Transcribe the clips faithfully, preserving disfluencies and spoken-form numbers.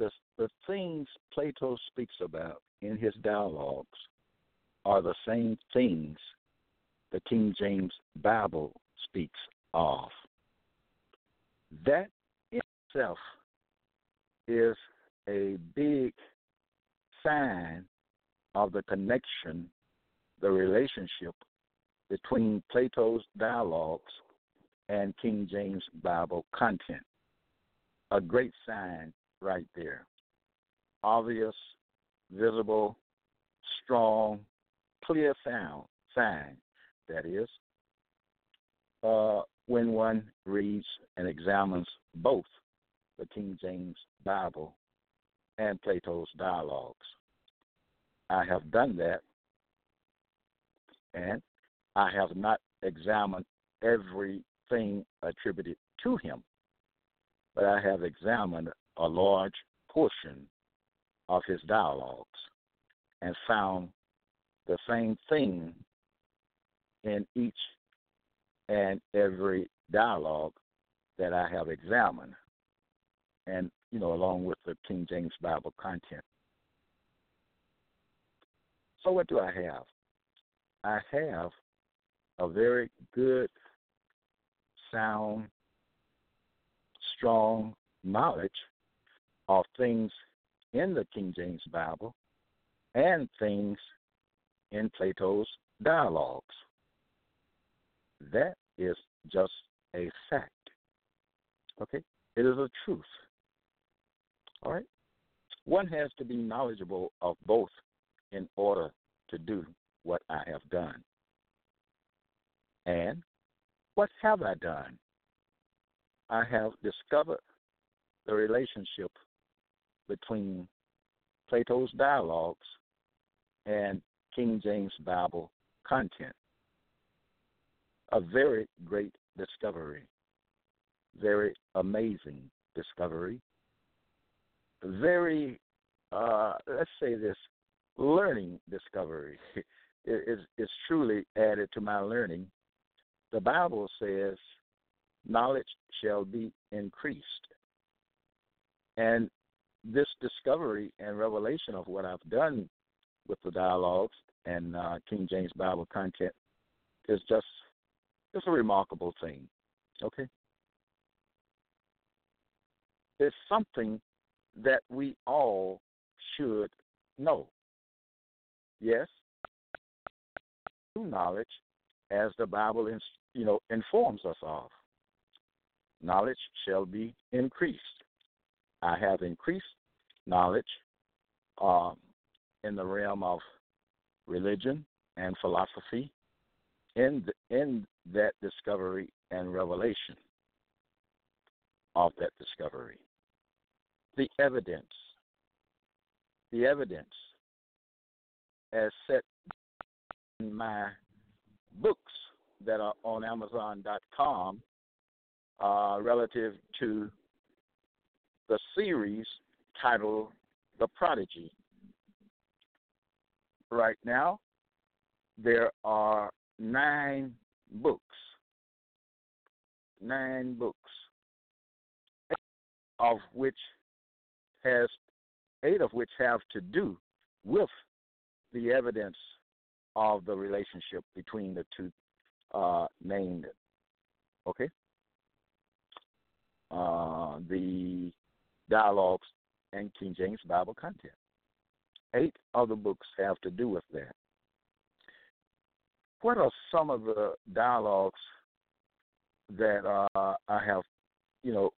The, the things Plato speaks about in his dialogues are the same things the King James Bible speaks of. That itself is a big sign of the connection, the relationship between Plato's dialogues and King James Bible content. A great sign right there. Obvious, visible, strong, clear sound, sign, that is, uh, when one reads and examines both the King James Bible and Plato's dialogues. I have done that, and I have not examined everything attributed to him, but I have examined a large portion of his dialogues and found the same thing in each and every dialogue that I have examined, and, you know, along with the King James Bible content. So what do I have? I have a very good, sound, strong knowledge of things in the King James Bible and things in Plato's dialogues. That is just a fact. Okay? It is a truth. All right? One has to be knowledgeable of both in order to do what I have done. And what have I done? I have discovered the relationship between Plato's dialogues and King James Bible content. A very great discovery, very amazing discovery, very, uh, let's say this, learning discovery. it, it's, it's truly added to my learning. The Bible says, knowledge shall be increased. And this discovery and revelation of what I've done with the dialogues and uh, King James Bible content is just it's a remarkable thing, okay? It's something that we all should know. Yes, true knowledge, as the Bible in, you know informs us of. Knowledge shall be increased. I have increased knowledge um, in the realm of religion and philosophy in, the, in that discovery and revelation of that discovery. The evidence, the evidence as set in my books that are on Amazon dot com uh, relative to the series titled The Prodigy. Right now, there are nine books, nine books, of which has eight of which have to do with the evidence of the relationship between the two uh, named. Okay, uh, the dialogues, and King James Bible content. Eight other books have to do with that. What are some of the dialogues that uh, I have, you know,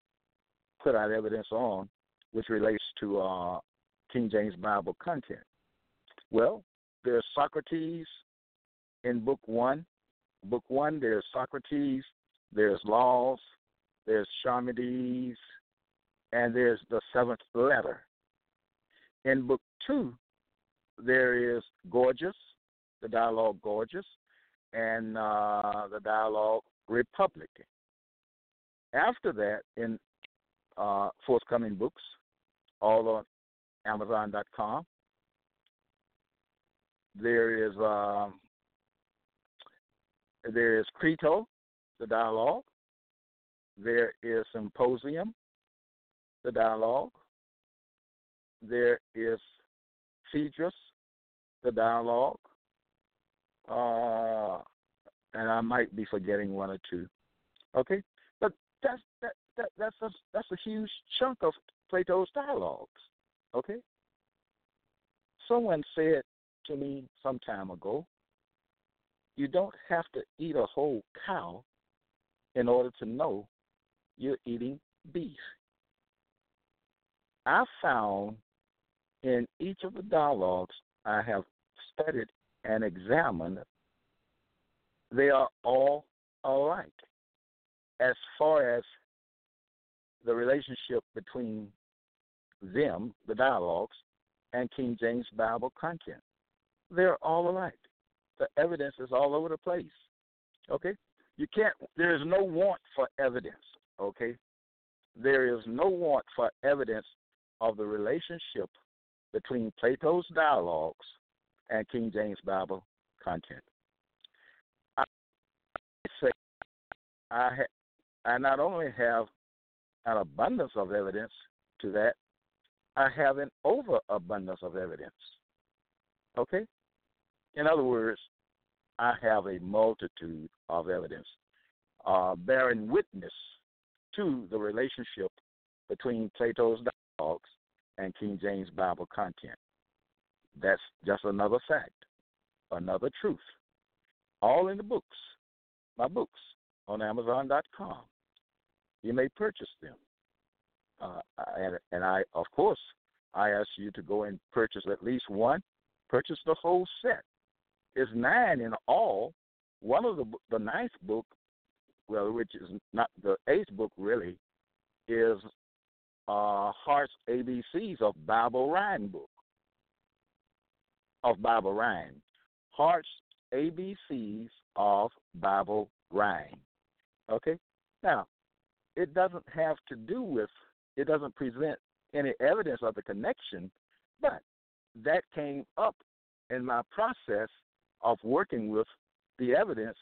put out evidence on which relates to uh, King James Bible content? Well, there's Socrates in book one. Book one, there's Socrates, there's Laws, there's Charmides, and there's the seventh letter. In book two, there is Gorgias, the dialogue Gorgias, and uh, the dialogue Republic. After that, in uh, forthcoming books, all on Amazon dot com, there is um, there is Crito, the dialogue. There is Symposium, the dialogue. There is Phaedrus, the dialogue. Uh, and I might be forgetting one or two. Okay? But that's that, that that's a that's a huge chunk of Plato's dialogues. Okay? Someone said to me some time ago, you don't have to eat a whole cow in order to know you're eating beef. I found in each of the dialogues I have studied and examined, they are all alike as far as the relationship between them, the dialogues, and King James Bible content. They're all alike. The evidence is all over the place, okay? You can't, there is no want for evidence, okay? There is no want for evidence of the relationship between Plato's dialogues and King James Bible content. I say I, ha- I not only have an abundance of evidence to that, I have an overabundance of evidence, okay? In other words, I have a multitude of evidence uh, bearing witness to the relationship between Plato's dialogues and King James Bible content. That's just another fact, another truth. All in the books, my books on Amazon dot com. You may purchase them. Uh, and, and I, of course, I ask you to go and purchase at least one. Purchase the whole set. It's nine in all. One of the the ninth book, well, which is not the eighth book really, is uh, Hart's A B Cs of Bible Rhyme book. Of Bible Rhyme, Hart's A B Cs of Bible Rhyme. Okay, now it doesn't have to do with, it doesn't present any evidence of the connection, but that came up in my process of working with the evidence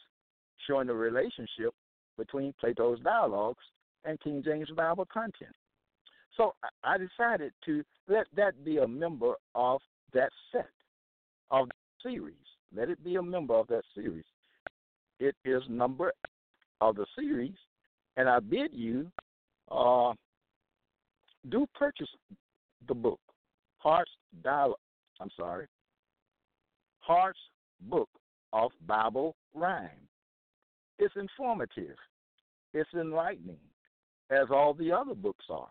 showing the relationship between Plato's dialogues and King James Bible content. So I decided to let that be a member of that set, of the series. Let it be a member of that series. It is number eight of the series, and I bid you uh, do purchase the book, Hart's Dialogue, I'm sorry, Hart's Book of Bible Rhyme. It's informative. It's enlightening, as all the other books are.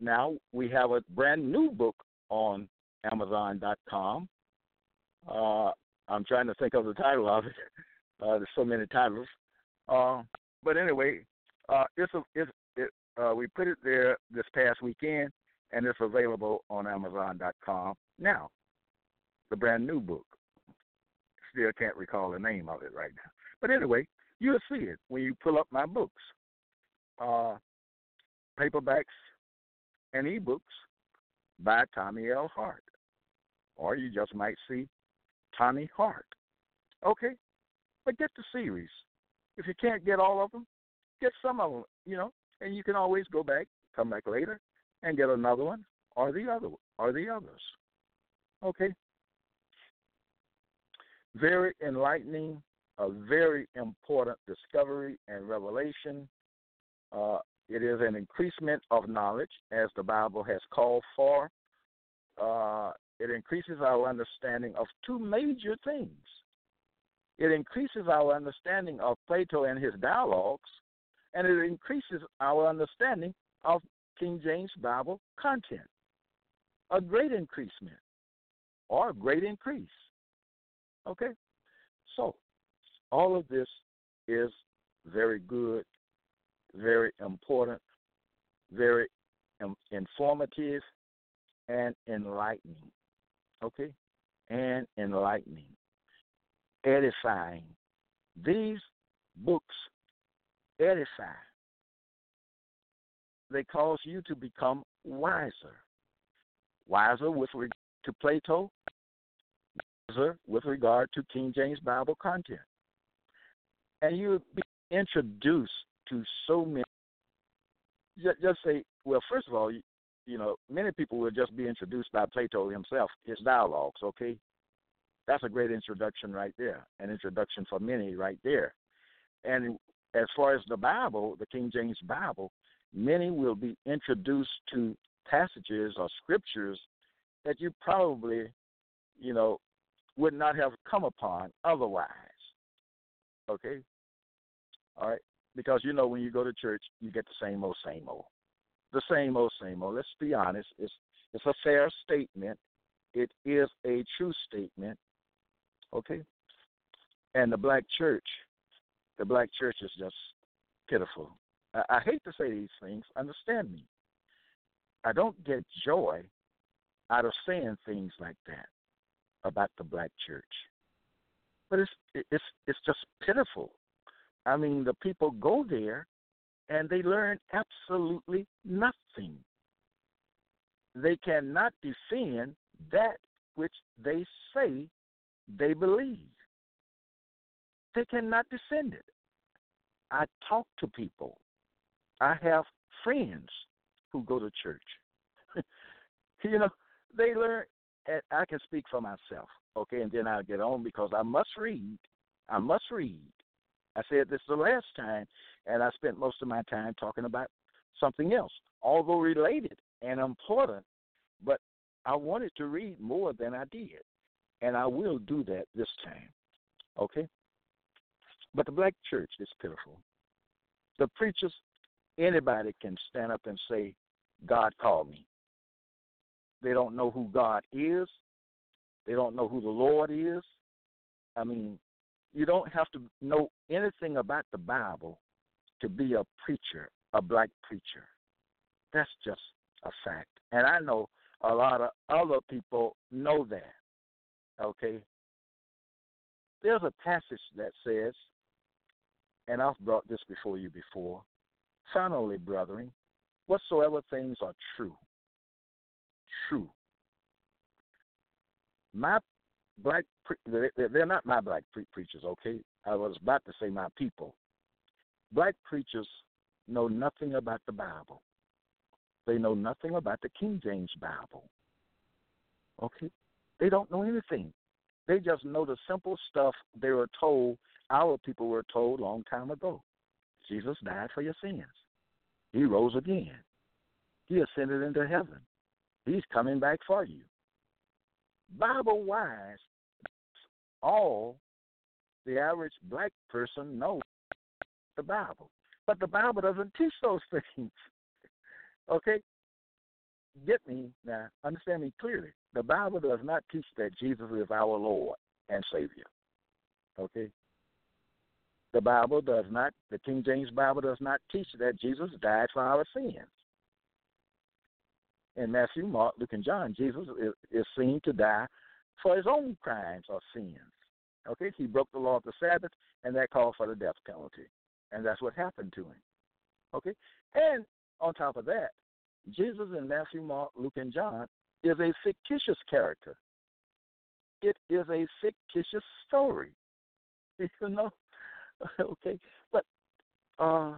Now, we have a brand new book on Amazon dot com. Uh, I'm trying to think of the title of it. Uh, there's so many titles. Uh, but anyway, uh, it's a, it's, it, uh, we put it there this past weekend, and it's available on Amazon dot com now, the brand new book. Still can't recall the name of it right now. But anyway, you'll see it when you pull up my books, uh, paperbacks and ebooks by Tommy L. Hart. Or you just might see Tommy Hart. Okay, but get the series. If you can't get all of them, get some of them, you know, and you can always go back, come back later, and get another one or the other or the others. Okay? Very enlightening, a very important discovery and revelation. Uh, It is an increasement of knowledge, as the Bible has called for. Uh, it increases our understanding of two major things. It increases our understanding of Plato and his dialogues, and it increases our understanding of King James Bible content. A great increasement, or a great increase. Okay? So, all of this is very good, very important, very informative, and enlightening. Okay? And enlightening, edifying. These books edify. They cause you to become wiser. Wiser with regard to Plato, wiser with regard to King James Bible content. And you'll be introduced to so many. Just say, well, first of all, you, you know, many people will just be introduced by Plato himself, his dialogues, okay? That's a great introduction right there, an introduction for many right there. And as far as the Bible, the King James Bible, many will be introduced to passages or scriptures that you probably, you know, would not have come upon otherwise, okay? All right, because, you know, when you go to church, you get the same old, same old. The same old, same old. Let's be honest. It's it's a fair statement. It is a true statement, okay? And the black church, the black church is just pitiful. I, I hate to say these things. Understand me. I don't get joy out of saying things like that about the black church. But it's it's it's just pitiful. I mean, the people go there, and they learn absolutely nothing. They cannot defend that which they say they believe. They cannot defend it. I talk to people. I have friends who go to church. You know, they learn, and I can speak for myself, okay, and then I'll get on because I must read. I must read. I said this the last time, and I spent most of my time talking about something else, although related and important, but I wanted to read more than I did, and I will do that this time, okay? But the black church is pitiful. The preachers, anybody can stand up and say, God called me. They don't know who God is. They don't know who the Lord is. I mean, you don't have to know anything about the Bible to be a preacher, a black preacher. That's just a fact. And I know a lot of other people know that, okay? There's a passage that says, and I've brought this before you before, finally, brethren, whatsoever things are true, true. My black, pre- they're not my black pre- preachers, okay? I was about to say my people. Black preachers know nothing about the Bible. They know nothing about the King James Bible, okay? They don't know anything. They just know the simple stuff they were told, our people were told a long time ago. Jesus died for your sins. He rose again. He ascended into heaven. He's coming back for you. Bible-wise, all the average black person knows the Bible. But the Bible doesn't teach those things. Okay? Get me now. Understand me clearly. The Bible does not teach that Jesus is our Lord and Savior. Okay? The Bible does not, the King James Bible does not teach that Jesus died for our sins. In Matthew, Mark, Luke, and John, Jesus is, is seen to die for his own crimes or sins. Okay? He broke the law of the Sabbath, and that called for the death penalty. And that's what happened to him. Okay? And on top of that, Jesus in Matthew, Mark, Luke, and John is a fictitious character. It is a fictitious story. You know? Okay? But uh,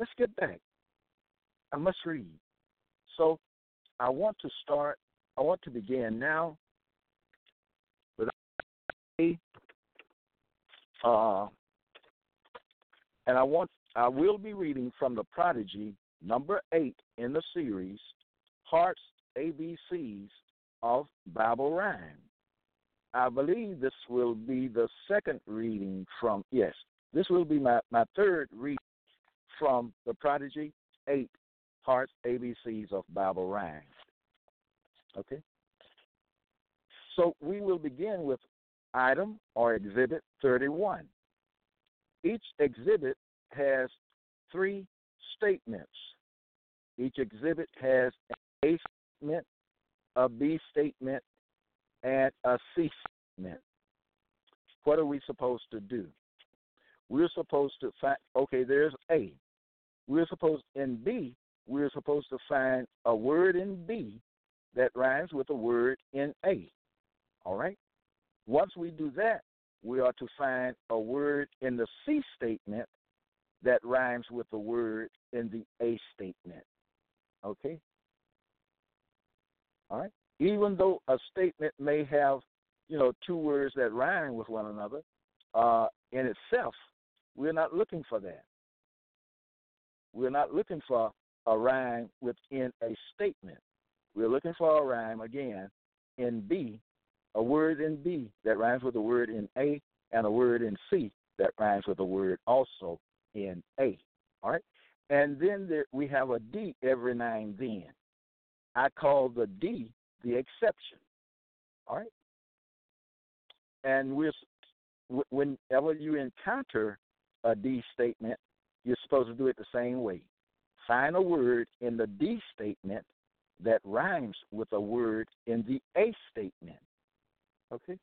let's get back. I must read. So I want to start, I want to begin now with uh, and I want I will be reading from The Prodigy, number eight in the series, Hart's A B Cs of Bible Rhyme. I believe this will be the second reading from, yes, this will be my, my third reading from The Prodigy, eight, Hart's A B Cs of Bible Rhyme. Okay? So we will begin with item or exhibit thirty-one. Each exhibit has three statements. Each exhibit has an A statement, a B statement, and a C statement. What are we supposed to do? We're supposed to find, okay, there's A. We're supposed, in B, we're supposed to find a word in B that rhymes with a word in A. All right? Once we do that, we are to find a word in the C statement that rhymes with a word in the A statement. Okay? All right? Even though a statement may have, you know, two words that rhyme with one another, uh, in itself, we're not looking for that. We're not looking for a rhyme within a statement. We're looking for a rhyme, again, in B, a word in B that rhymes with a word in A, and a word in C that rhymes with a word also in A. All right? And then there, we have a D every now and then. I call the D the exception. All right? And we're, whenever you encounter a D statement, you're supposed to do it the same way. Find a word in the D statement that rhymes with a word in the A statement. Okay?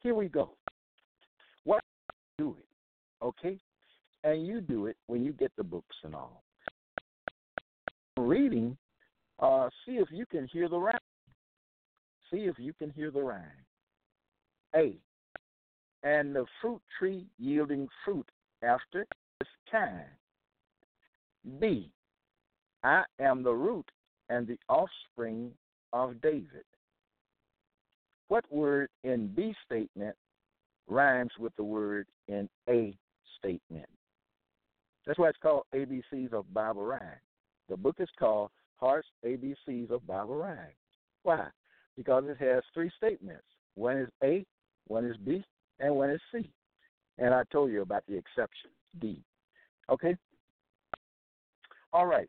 Here we go. What do it? Okay? And you do it when you get the books and all. Reading, uh, see if you can hear the rhyme. See if you can hear the rhyme. A, and the fruit tree yielding fruit after its kind. B, I am the root and the offspring of David. What word in B statement rhymes with the word in A statement? That's why it's called A B Cs of Bible Rhyme. The book is called Hart's A B Cs of Bible Rhyme. Why? Because it has three statements. One is A, one is B, and one is C. And I told you about the exception, D. Okay? All right.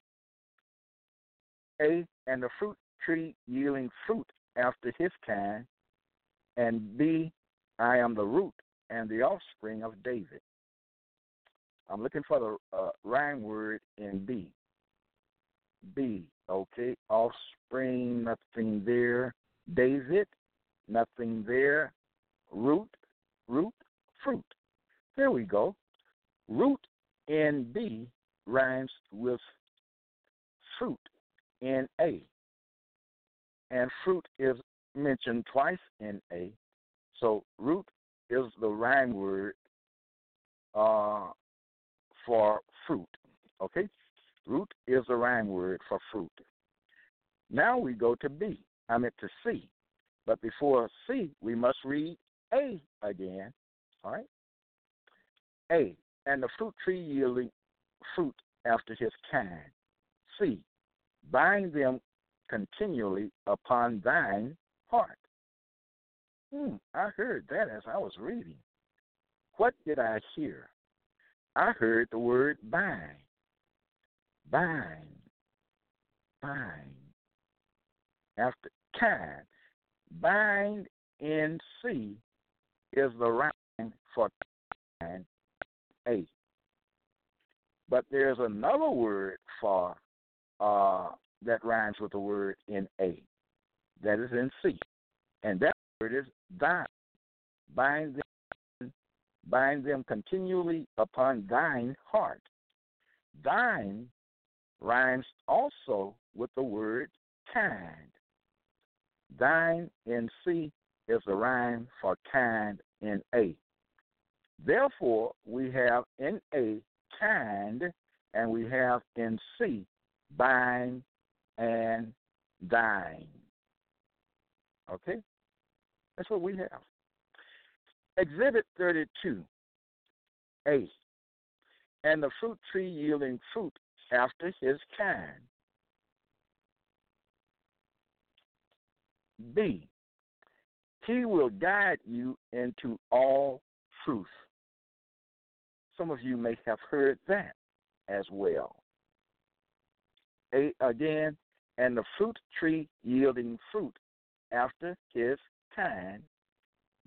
A, and the fruit tree yielding fruit after his kind, and B, I am the root and the offspring of David. I'm looking for the uh, rhyme word in B. B, okay, offspring, nothing there. David, nothing there. Root, root, fruit. There we go. Root in B rhymes with fruit in A. And fruit is mentioned twice in A. So root is the rhyme word uh, for fruit. Okay? Root is the rhyme word for fruit. Now we go to B. I meant to C. But before C, we must read A again. All right? A, and the fruit tree yielding fruit after his kind. C, bind them continually upon thine heart. Hmm, I heard that as I was reading. What did I hear? I heard the word bind. Bind. Bind. After kind. Bind in C is the rhyme for kind, A. But there's another word for uh, that rhymes with the word in A. That is in C. And that word is thine. Bind them, bind them continually upon thine heart. Thine rhymes also with the word kind. Thine in C is the rhyme for kind in A. Therefore, we have in A kind, and we have in C bind and thine. Okay? That's what we have. Exhibit thirty-two, A, and the fruit tree yielding fruit after his kind. B, he will guide you into all truth. Some of you may have heard that as well. A, again, and the fruit tree yielding fruit after his kind.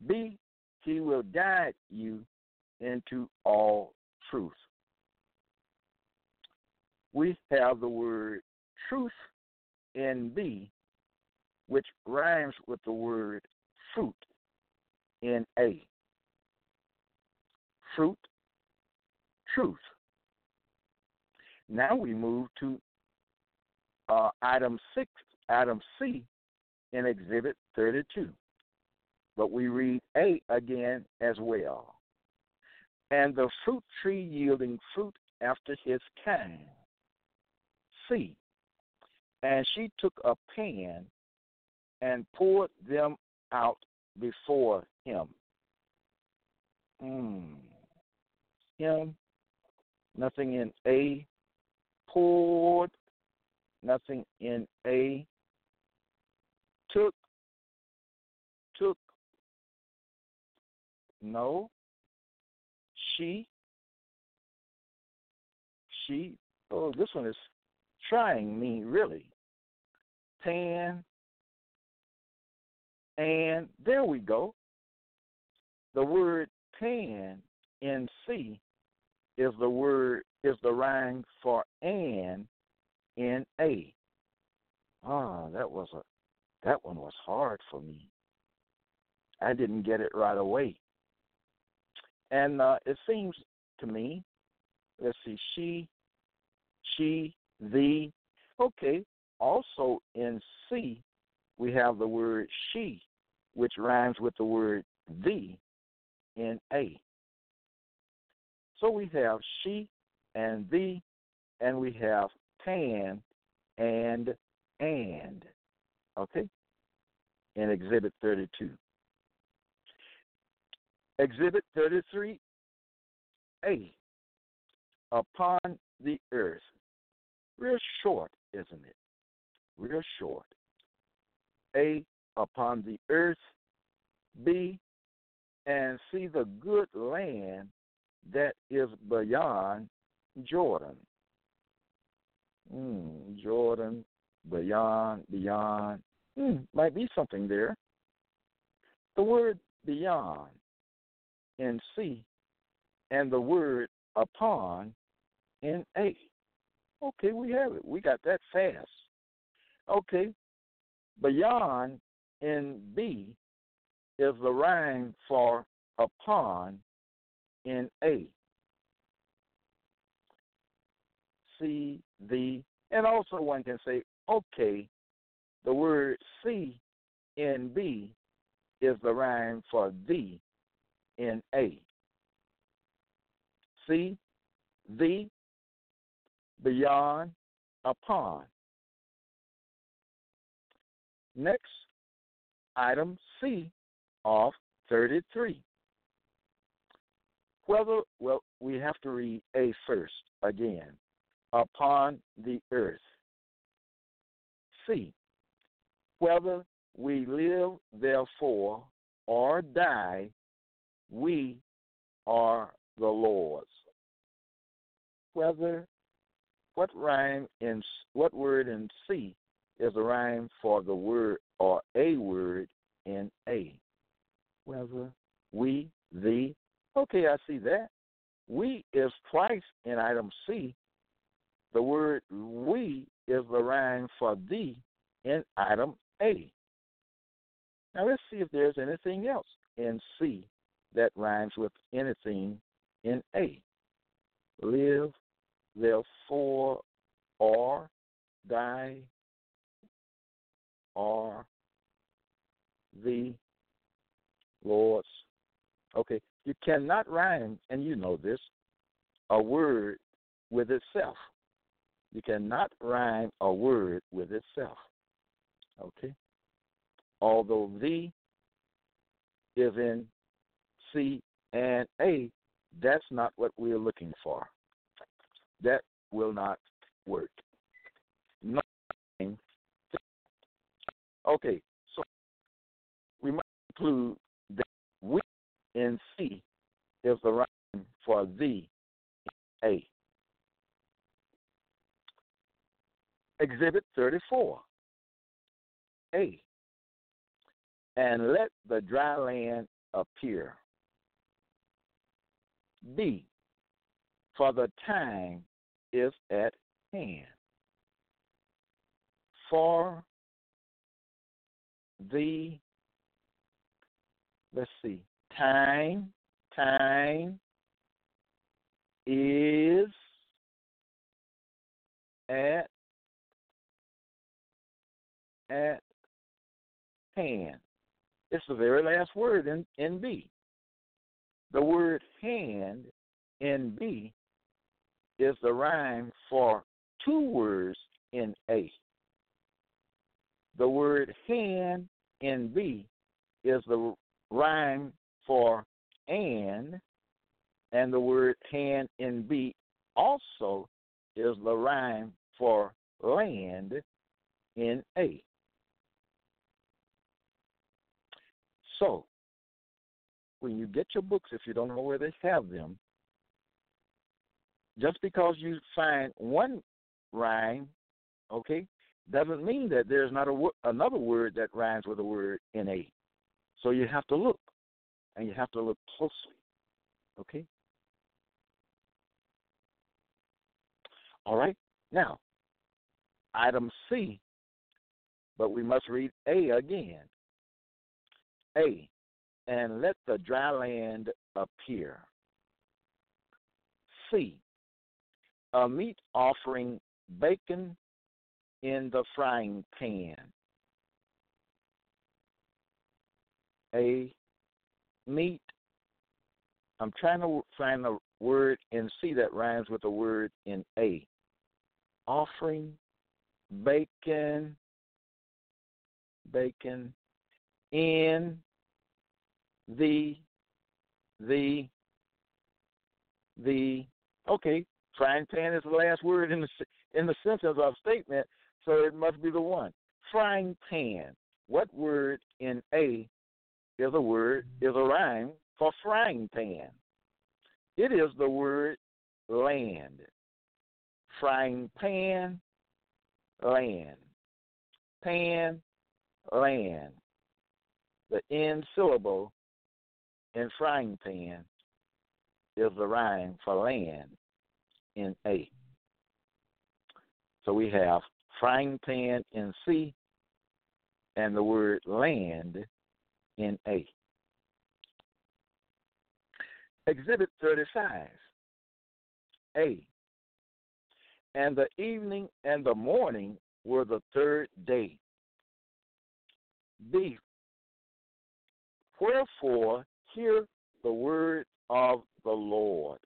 B, he will guide you into all truth. We have the word truth in B, which rhymes with the word fruit in A. Fruit, truth. Now we move to uh, item six, item C in Exhibit thirty-two. But we read A again as well. And the fruit tree yielding fruit after his kind. C, and she took a pan and poured them out before him. Mm. Him, nothing in A. Poured, nothing in A. Took, took, no. She, she, oh, this one is trying me, really. Pan, and there we go. The word pan in C is the word, is the rhyme for an in A. Ah, that was a, that one was hard for me. I didn't get it right away. And uh, it seems to me, let's see, she, she, the, okay, also in C, we have the word she, which rhymes with the word the in A. So we have she and the, and we have pan and and, okay, in Exhibit thirty-two. Exhibit thirty-three A, upon the earth. Real short, isn't it? Real short. A, upon the earth. B, and see the good land that is beyond Jordan. Mm, Jordan, beyond, beyond. Mm, might be something there. The word beyond in C and the word upon in A. Okay, we have it. We got that fast. Okay. Beyond in B is the rhyme for upon in A. C, the, and also one can say, okay, the word C in B is the rhyme for the in A. C, the, beyond, upon. Next, item C of thirty-three. Whether, well, we have to read A first, again. Upon the earth. C, whether we live, therefore, or die, we are the Lord's. Whether, what rhyme in, what word in C is a rhyme for the word or a word in A? Whether, we, the. Okay, I see that. We is twice in item C. The word we is the rhyme for the in item A. Now let's see if there's anything else in C that rhymes with anything in A. Live, therefore, or, die, or, the, Lord's. Okay, you cannot rhyme, and you know this, a word with itself. You cannot rhyme a word with itself. Okay? Although the is in C and A, that's not what we're looking for. That will not word. Nothing. Okay, so we must conclude that we in C is the rhyme for the A. Exhibit thirty-four, A, and let the dry land appear. B, for the time is at hand. For the, let's see, time, time is at at hand. It's the very last word in, in B. The word hand in B is the rhyme for two words in A. The word hand in B is the rhyme for and, and the word hand in B also is the rhyme for land in A. So, when you get your books, if you don't know where they have them, just because you find one rhyme, okay, doesn't mean that there's not a wo- another word that rhymes with the word in A. So you have to look, and you have to look closely, okay? All right, now, item C, but we must read A again. A, and let the dry land appear. C, a meat offering bacon in the frying pan. A, meat. I'm trying to find a word in C that rhymes with the word in A. Offering, bacon, bacon. In the, the, the, okay, frying pan is the last word in the in the sentence of statement, so it must be the one. Frying pan. What word in A is a word, is a rhyme for frying pan? It is the word land. Frying pan, land. Pan, land. The end syllable in frying pan is the rhyme for land in A. So we have frying pan in C and the word land in A. Exhibit thirty-five, A, and the evening and the morning were the third day. B, wherefore, hear the word of the Lord.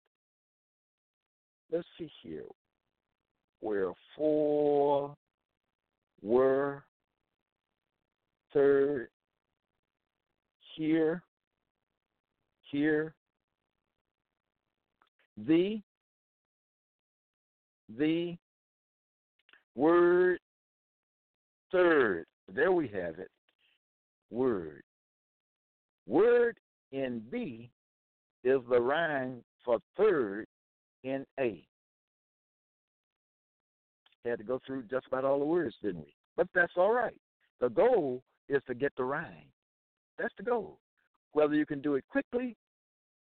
Let's see here. Wherefore, were, third, hear, hear, the, the, word, third. There we have it. Word. Word in B is the rhyme for third in A. Had to go through just about all the words, didn't we? But that's all right. The goal is to get the rhyme. That's the goal. Whether you can do it quickly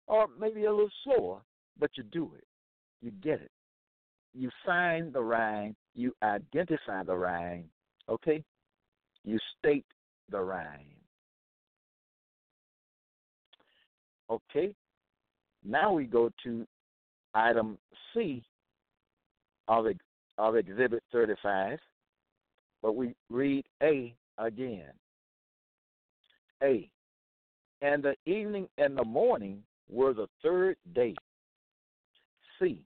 or maybe a little slower, but you do it. You get it. You find the rhyme. You identify the rhyme, okay? You state the rhyme. Okay, now we go to item C of, of Exhibit thirty-five, but we read A again. A, and the evening and the morning were the third day. C,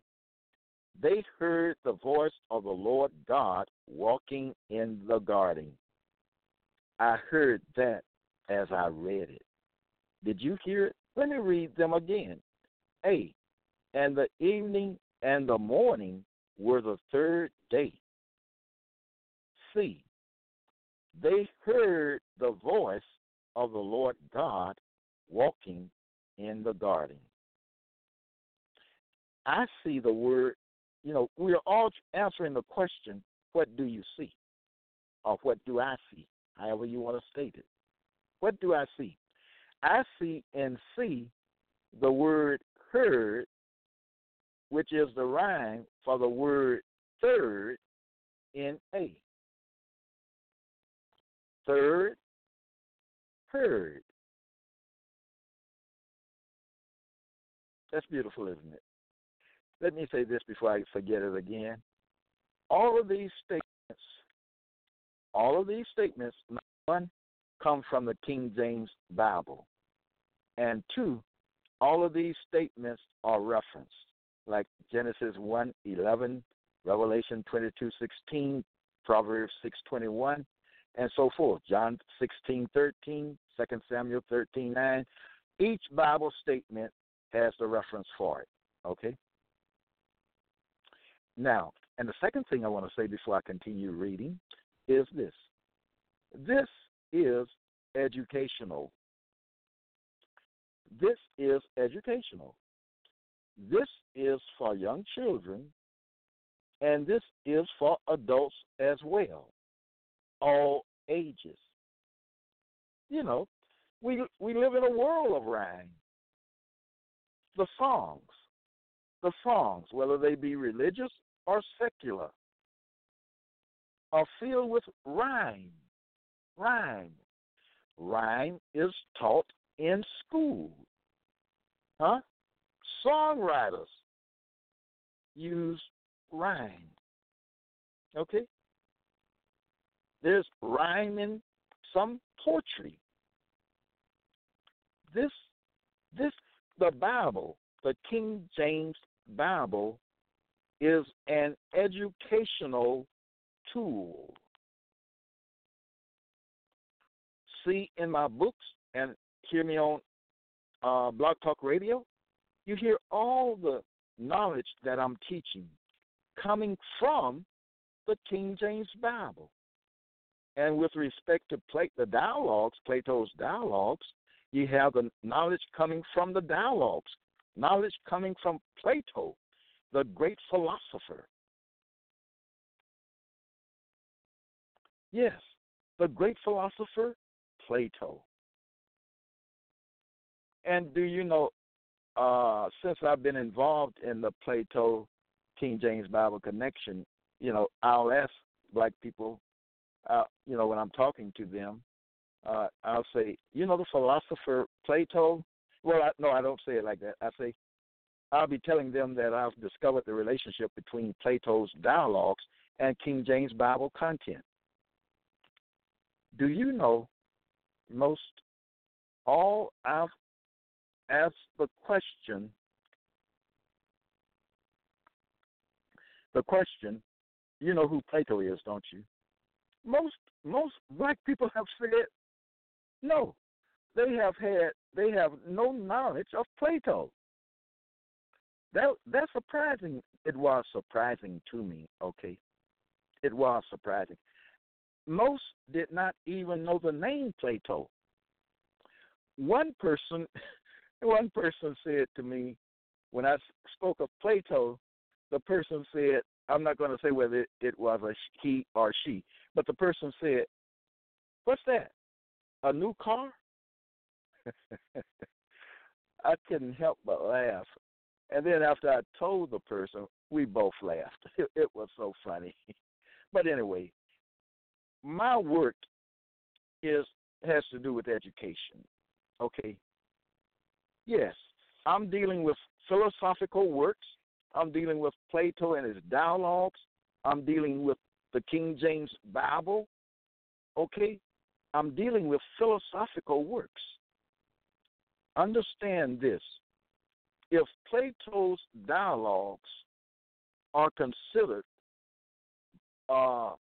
they heard the voice of the Lord God walking in the garden. I heard that as I read it. Did you hear it? Let me read them again. A, and the evening and the morning were the third day. See, they heard the voice of the Lord God walking in the garden. I see the word, you know, we are all answering the question, what do you see? Or what do I see? However you want to state it. What do I see? I see and see the word heard, which is the rhyme for the word third in A. Third, heard. That's beautiful, isn't it? Let me say this before I forget it again. All of these statements, all of these statements, one, come from the King James Bible, and two, all of these statements are referenced, like Genesis one eleven, Revelation twenty-two sixteen, Proverbs six twenty-one, and so forth, John sixteen thirteen, two Samuel thirteen nine. Each Bible statement has the reference for it, okay? Now, and the second thing I want to say before I continue reading is this. This is educational. This is educational. This is for young children, and this is for adults as well, all ages. You know, we we live in a world of rhyme. The songs, the songs, whether they be religious or secular, are filled with rhyme. Rhyme. Rhyme is taught in school. Huh? Songwriters use rhyme. Okay? There's rhyme in some poetry. This, this, the Bible, the King James Bible, is an educational tool. See in my books and hear me on uh, Blog Talk Radio, you hear all the knowledge that I'm teaching coming from the King James Bible. And with respect to Pla- the dialogues, Plato's dialogues, you have the knowledge coming from the dialogues, knowledge coming from Plato, the great philosopher. Yes, the great philosopher, Plato. And do you know, uh, since I've been involved in the Plato King James Bible connection, you know, I'll ask black people, uh, you know, when I'm talking to them, uh, I'll say, you know, the philosopher Plato? Well, I, no, I don't say it like that. I say, I'll be telling them that I've discovered the relationship between Plato's dialogues and King James Bible content. Do you know most all I've asked the question, the question, you know who Plato is, don't you? Most most black people have said no. They have had they have no knowledge of Plato. That that's surprising. It was surprising to me, okay? It was surprising. Most did not even know the name Plato. One person, one person said to me, when I spoke of Plato, the person said, I'm not going to say whether it, it was a he or she, but the person said, what's that, a new car? I couldn't help but laugh. And then after I told the person, we both laughed. It, it was so funny. But anyway, my work is has to do with education, okay? Yes, I'm dealing with philosophical works. I'm dealing with Plato and his dialogues. I'm dealing with the King James Bible, okay? I'm dealing with philosophical works. Understand this. If Plato's dialogues are considered uh,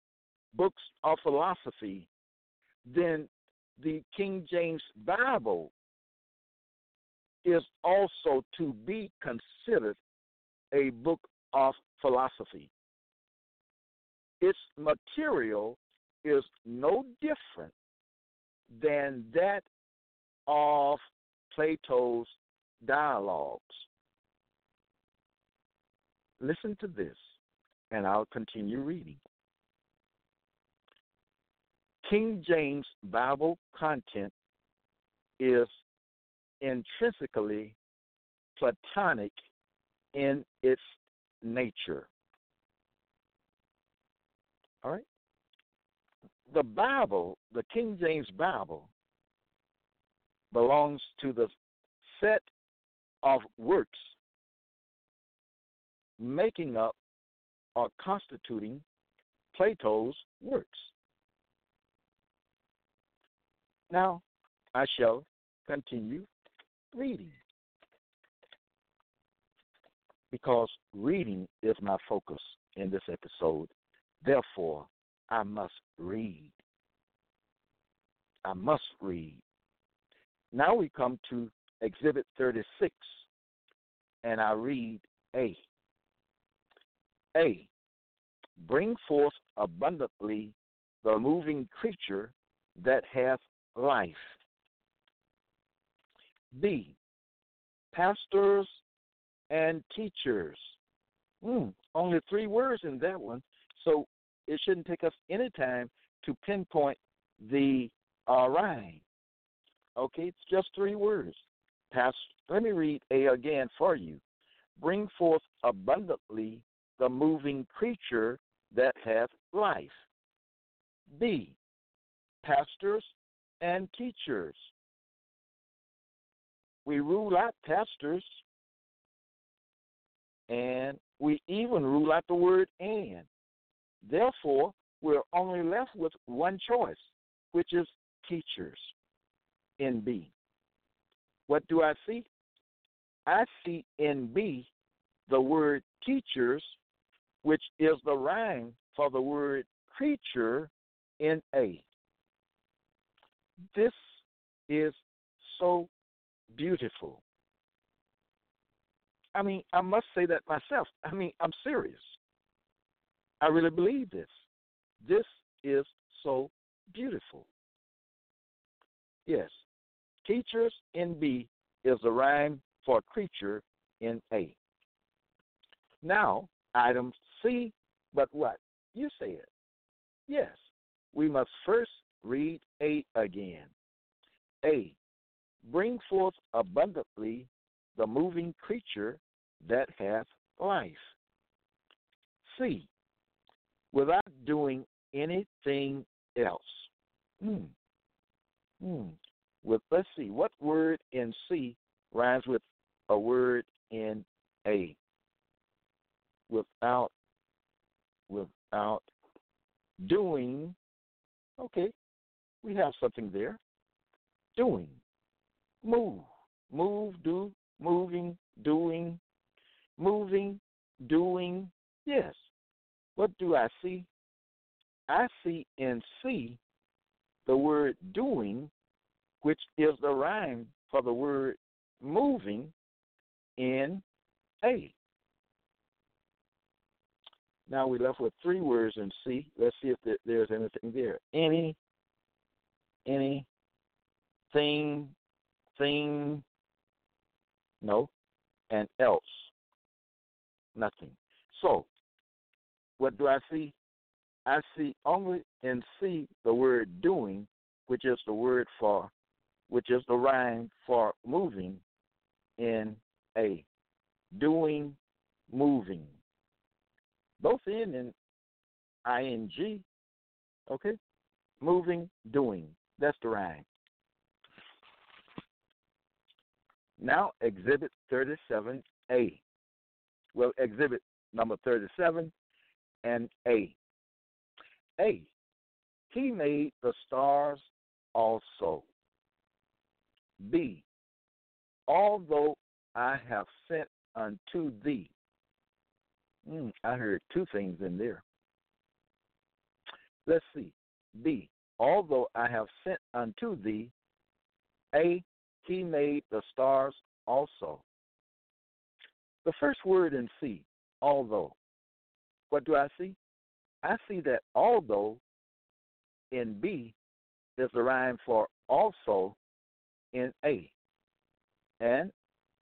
books of philosophy, then the King James Bible is also to be considered a book of philosophy. its material is no different than that of Plato's dialogues. Listen to this, and I'll continue reading. King James Bible content is intrinsically Platonic in its nature. All right? The Bible, the King James Bible, belongs to the set of works making up or constituting Plato's works. Now, I shall continue reading, because reading is my focus in this episode. Therefore, I must read. I must read. Now we come to Exhibit thirty-six, and I read A. A, bring forth abundantly the moving creature that hath life. B, pastors and teachers. Mm, only three words in that one, so it shouldn't take us any time to pinpoint the uh, rhyme. Okay, it's just three words. Past, let me read A again for you. Bring forth abundantly the moving creature that hath life. B, pastors and teachers. We rule out pastors, and we even rule out the word and. Therefore, we're only left with one choice, which is teachers in B. What do I see? I see in B the word teachers, which is the rhyme for the word creature in A. This is so beautiful. I mean, I must say that myself. I mean, I'm serious. I really believe this. This is so beautiful. Yes, teachers in B is the rhyme for creature in A. Now, item C, but what? You say it. Yes, we must first read A again. A, bring forth abundantly the moving creature that hath life. C, without doing anything else. Hmm. Hmm. With, let's see, what word in C rhymes with a word in A? Without, without doing, okay, we have something there. Doing, move, move, do, moving, doing, moving, doing, yes. What do I see? I see in C the word doing, which is the rhyme for the word moving in A. Now we're left with three words in C. Let's see if there's anything there. Any, any, thing, thing, no, and else, nothing. So, what do I see? I see only in C the word doing, which is the word for, which is the rhyme for moving in A. Doing, moving. Both in and ing, okay? Moving, doing. That's the rhyme. Now, Exhibit thirty-seven A. Well, Exhibit number thirty-seven and A. A, he made the stars also. B, although I have sent unto thee. Mm, I heard two things in there. Let's see. B, although I have sent unto thee. A, he made the stars also. The first word in C, although. What do I see? I see that although in B is the rhyme for also in A. And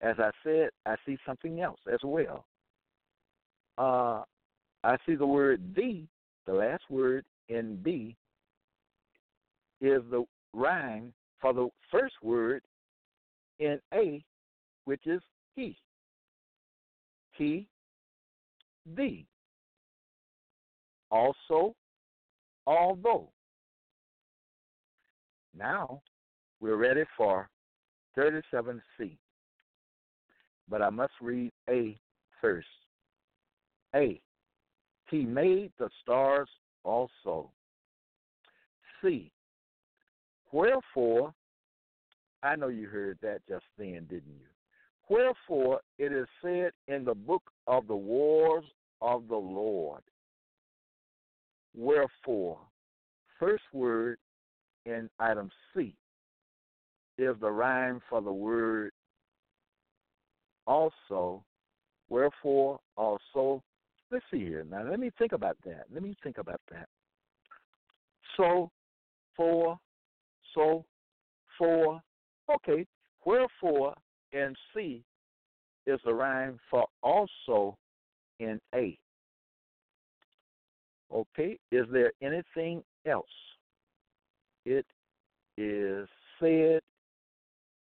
as I said, I see something else as well. Uh, I see the word the, the last word in B, is the rhyme for the first word in A, which is he. He, thee. Also, although. Now, we're ready for thirty-seven C. But I must read A first. A, he made the stars also. C, wherefore, I know you heard that just then, didn't you? Wherefore, it is said in the book of the wars of the Lord. Wherefore, first word in item C is the rhyme for the word also. Wherefore, also. Let's see here. Now, let me think about that. Let me think about that. So, for, so, for. Okay. Wherefore in C is the rhyme for also in A. Okay, is there anything else? It is said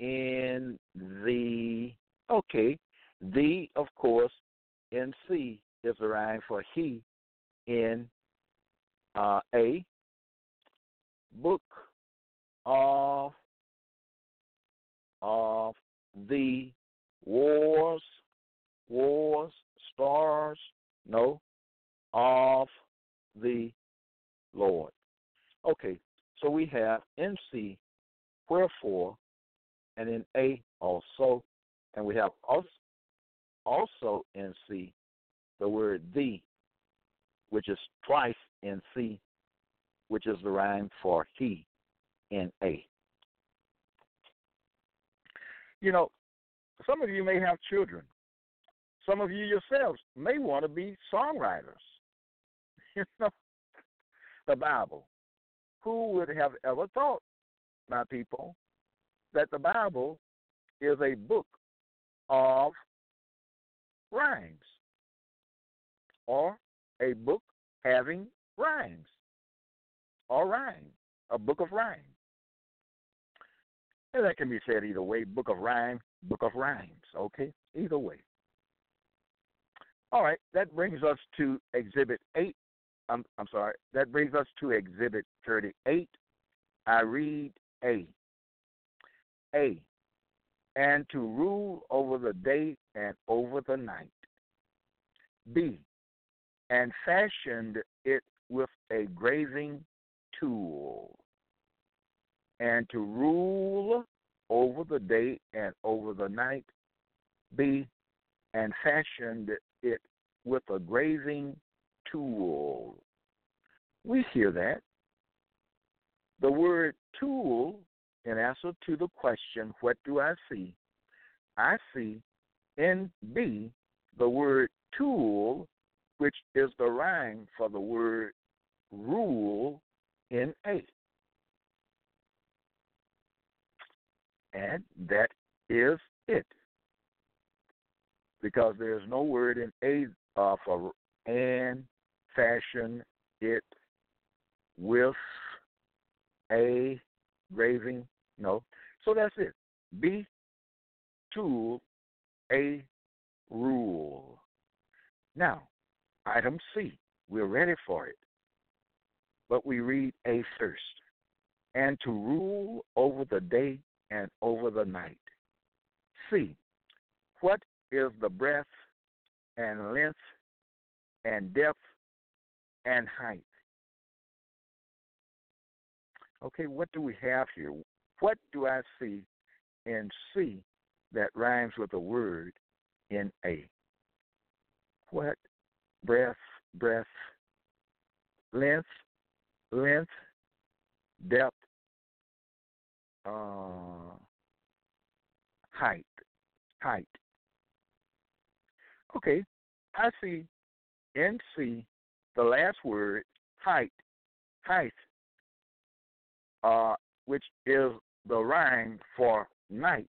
in the, okay, the, of course, in C is the rhyme for he in uh, A, book of, of the wars, wars, stars, no, of the Lord. Okay, so we have in C, wherefore, and in A, also, and we have also in C, the word the, which is twice in C, which is the rhyme for he in A. You know, some of you may have children. Some of you yourselves may want to be songwriters. You know, the Bible. Who would have ever thought, my people, that the Bible is a book of rhymes or a book having rhymes or rhyme, a book of rhyme? And that can be said either way, book of rhyme, book of rhymes, okay? Either way. All right, that brings us to Exhibit eight. I'm, I'm sorry, that brings us to Exhibit thirty-eight. I read A. A, and to rule over the day and over the night. B, and fashioned it with a graving tool. And to rule over the day and over the night. B, and fashioned it with a graving tool. We hear that. The word tool, in answer to the question, what do I see? I see in B the word tool, which is the rhyme for the word rule in A. And that is it. Because there's no word in A uh, for and, fashion it with a graving, no. So that's it. B, tool, A, rule. Now, item C, we're ready for it. But we read A first. And to rule over the day and over the night. C, what is the breadth and length and depth and height. Okay, what do we have here? What do I see in C that rhymes with a word in A? What? Breadth, breadth, length, length, depth, uh, height, height. Okay, I see in C the last word, height, height, uh, which is the rhyme for night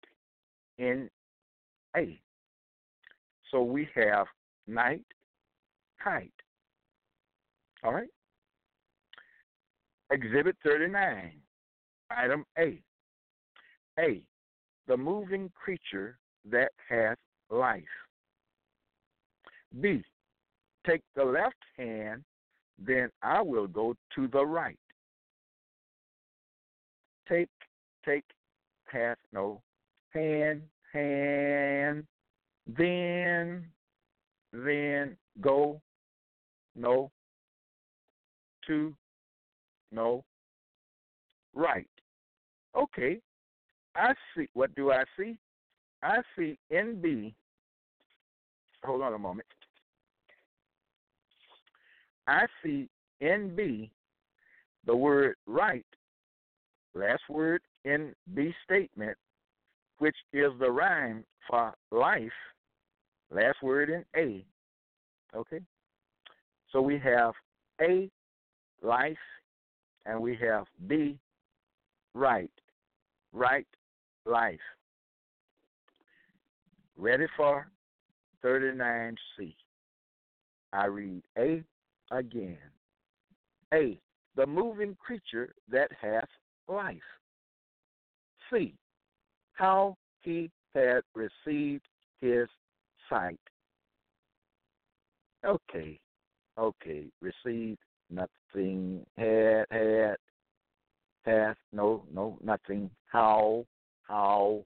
in A. So we have night, height. All right? Exhibit thirty-nine, item A. A, the moving creature that hath life. B, take the left hand, then I will go to the right. Take, take, hath no, hand, hand, then, then, go, no, to, no, right. Okay, I see. What do I see? I see in B. Hold on a moment. I see in B the word right, last word in B statement, which is the rhyme for life, last word in A. Okay? So we have A, life, and we have B, right, right, life. Ready for thirty-nine C. I read A again. A, the moving creature that hath life. C, how he had received his sight. Okay, okay, received nothing, had, had, hath, no, no, nothing, how, how,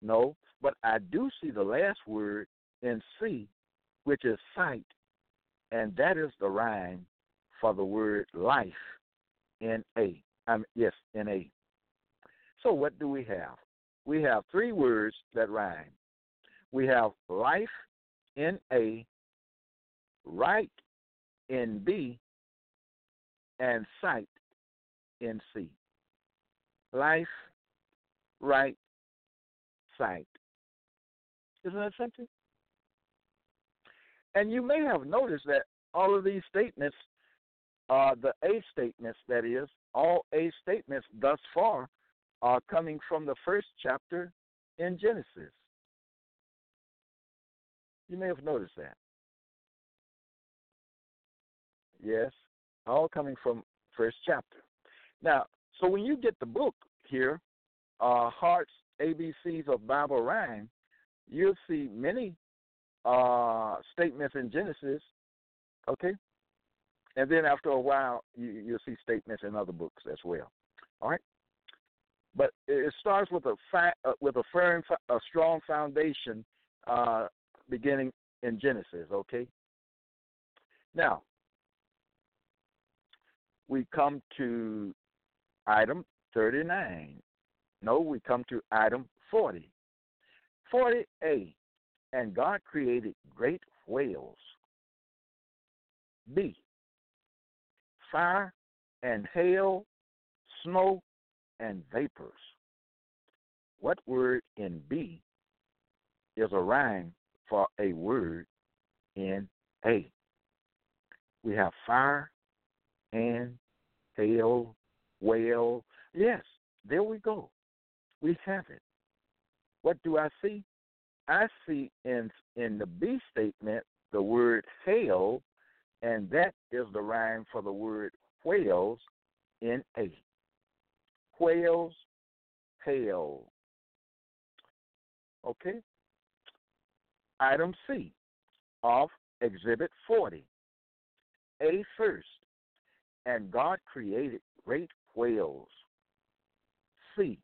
no. But I do see the last word in C, which is sight, and that is the rhyme for the word life in A. Um, yes, in A. So what do we have? We have three words that rhyme. We have life in A, right in B, and sight in C. Life, right, sight. Isn't that something? And you may have noticed that all of these statements, uh, the A statements, that is, all A statements thus far are coming from the first chapter in Genesis. You may have noticed that. Yes, all coming from first chapter. Now, so when you get the book here, uh, Hart's A B Cs of Bible Rhyme, you'll see many uh, statements in Genesis, okay? And then after a while, you, you'll see statements in other books as well, all right? But it starts with a fi- uh, with a firm, a strong foundation uh, beginning in Genesis, okay? Now, we come to item thirty-nine. No, we come to item forty. forty A, and God created great whales. B, fire and hail, snow and vapors. What word in B is a rhyme for a word in A? We have fire and hail, whale. Yes, there we go. We have it. What do I see? I see in in the B statement the word hail, and that is the rhyme for the word whales in A. Whales, hail. Okay? Item C of Exhibit forty. A first, and God created great whales. C,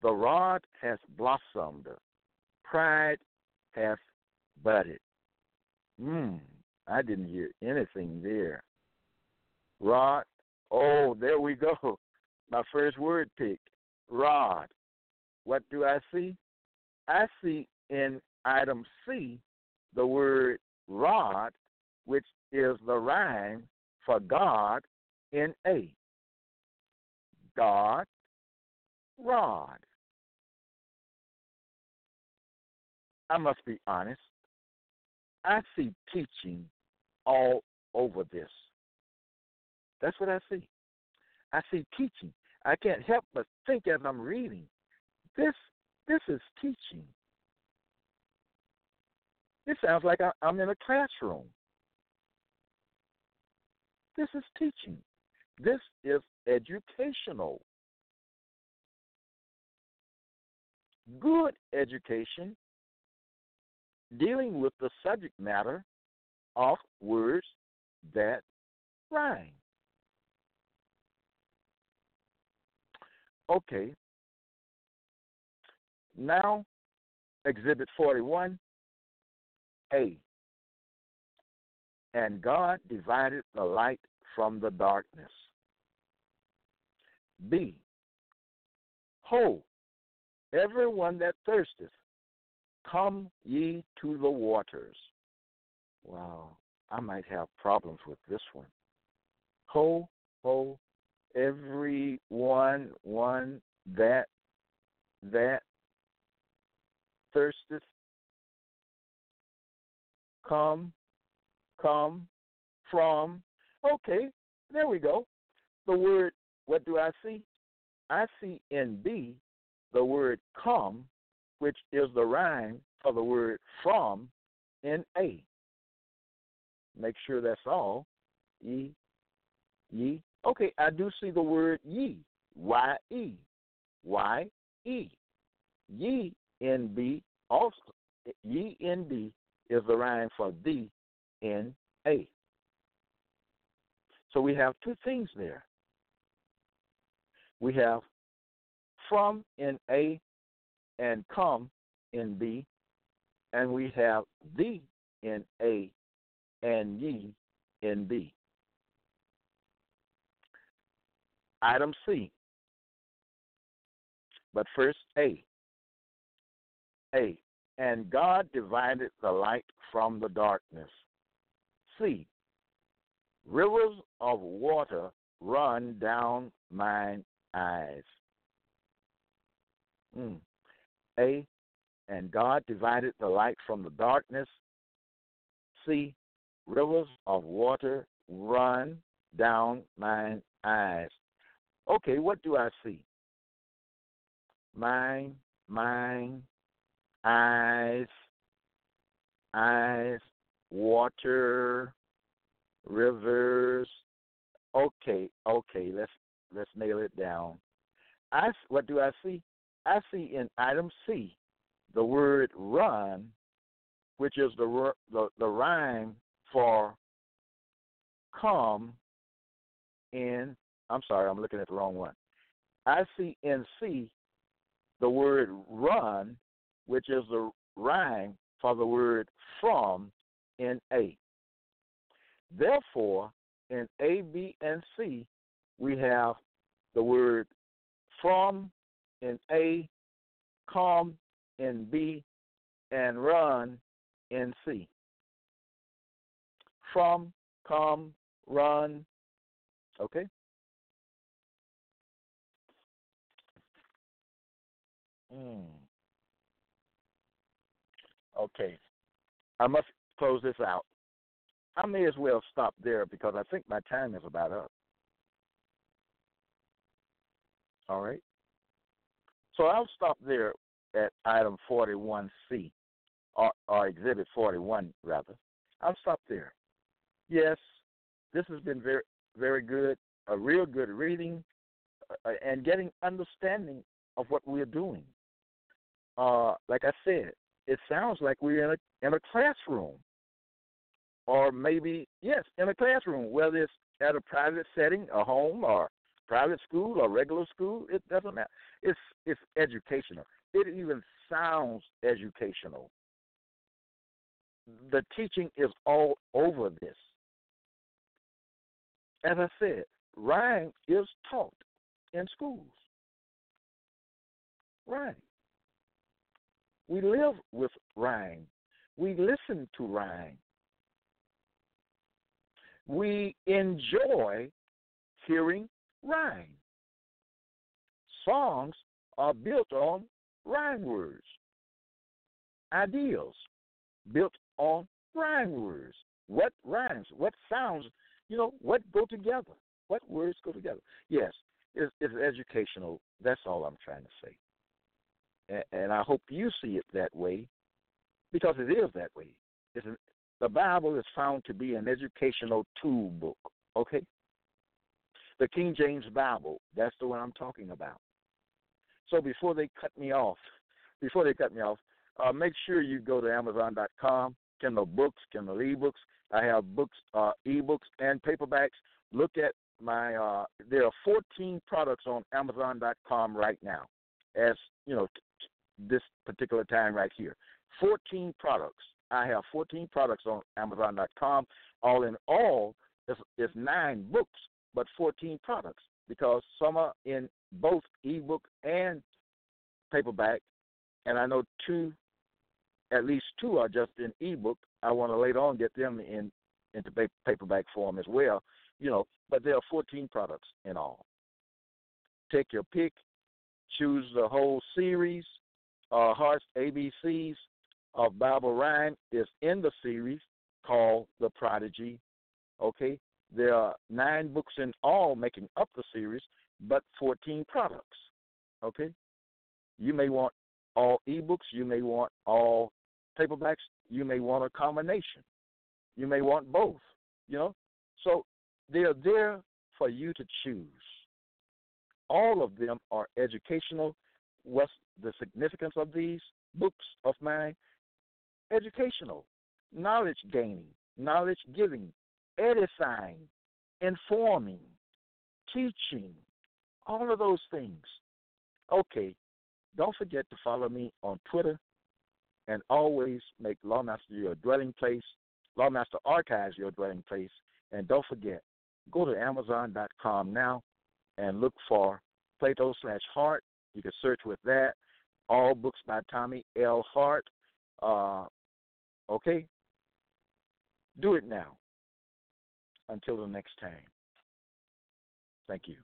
the rod has blossomed, pride hath budded. Hmm, I didn't hear anything there. Rod, oh, there we go. My first word pick, rod. What do I see? I see in item C the word rod, which is the rhyme for God in A. God, rod. I must be honest. I see teaching all over this. That's what I see. I see teaching. I can't help but think as I'm reading, this this is teaching. This sounds like I, I'm in a classroom. This is teaching. This is educational. Good education dealing with the subject matter of words that rhyme. Okay. Now, Exhibit forty-one, A. And God divided the light from the darkness. B. Ho, everyone that thirsteth, come ye to the waters. Wow, I might have problems with this one. Ho, ho, everyone, one that, that thirsteth, come, come, from. Okay, there we go. The word, what do I see? I see in B the word come, which is the rhyme for the word from in A. Make sure that's all. Ye, ye. Okay, I do see the word ye, Y E, Y E. Ye in B, also, ye in B is the rhyme for D in A. So we have two things there. We have from in A and come in B, and we have the in A and ye in B. Item C. But first, A. A. And God divided the light from the darkness. C. Rivers of water run down mine eyes. Mm. A. And God divided the light from the darkness. C. Rivers of water run down mine eyes. Okay, what do I see? Mine, mine, eyes, eyes, water, rivers. Okay, okay, let's let's nail it down. I, what do I see? I see in item C the word run, which is the the, the rhyme for come in, I'm sorry, I'm looking at the wrong one. I see in C the word run, which is the rhyme for the word from in A. Therefore, in A, B, and C, we have the word from in A, come in B, and run in C. From, come, run, okay? Mm. Okay, I must close this out. I may as well stop there because I think my time is about up. All right. So I'll stop there at item forty-one C, or, or Exhibit forty-one, rather. I'll stop there. Yes, this has been very, very good, a real good reading uh, and getting understanding of what we're doing. Uh, like I said, it sounds like we're in a, in a classroom. Or maybe, yes, in a classroom, whether it's at a private setting, a home, or private school, or regular school, it doesn't matter. It's it's educational. It even sounds educational. The teaching is all over this. As I said, rhyme is taught in schools. Rhyme. We live with rhyme. We listen to rhyme. We enjoy hearing rhyme. Songs are built on rhyme words. Ideals built on rhyme words. What rhymes? What sounds? You know, what go together? What words go together? Yes, it's, it's educational. That's all I'm trying to say. And, and I hope you see it that way, because it is that way. It's an, the Bible is found to be an educational tool book, okay? The King James Bible, that's the one I'm talking about. So before they cut me off, before they cut me off, uh, make sure you go to Amazon dot com, Kindle books, Kindle ebooks. I have books, uh, ebooks, and paperbacks. Look at my. Uh, there are fourteen products on Amazon dot com right now, as you know, t- t- this particular time right here. fourteen products. I have fourteen products on Amazon dot com. All in all, it's, it's nine books, but fourteen products, because some are in both ebook and paperback, and I know two, at least two are just in ebook. I want to later on get them in into paperback form as well, you know. But there are fourteen products in all. Take your pick, choose the whole series. Uh, Hart's A B Cs of Bible Rhyme is in the series called The Prodigy. Okay, there are nine books in all making up the series, but fourteen products. Okay, you may want all ebooks, you may want all paperbacks, you may want a combination, you may want both, you know. So they are there for you to choose. All of them are educational. What's the significance of these books of mine? Educational, knowledge gaining, knowledge giving, edifying, informing, teaching, all of those things. Okay, don't forget to follow me on Twitter, and always make Lawmaster your dwelling place, Lawmaster Archives your dwelling place, and don't forget, go to Amazon dot com now and look for Plato slash Hart. You can search with that. All books by Tommy L. Hart. Uh, okay? Do it now. Until the next time. Thank you.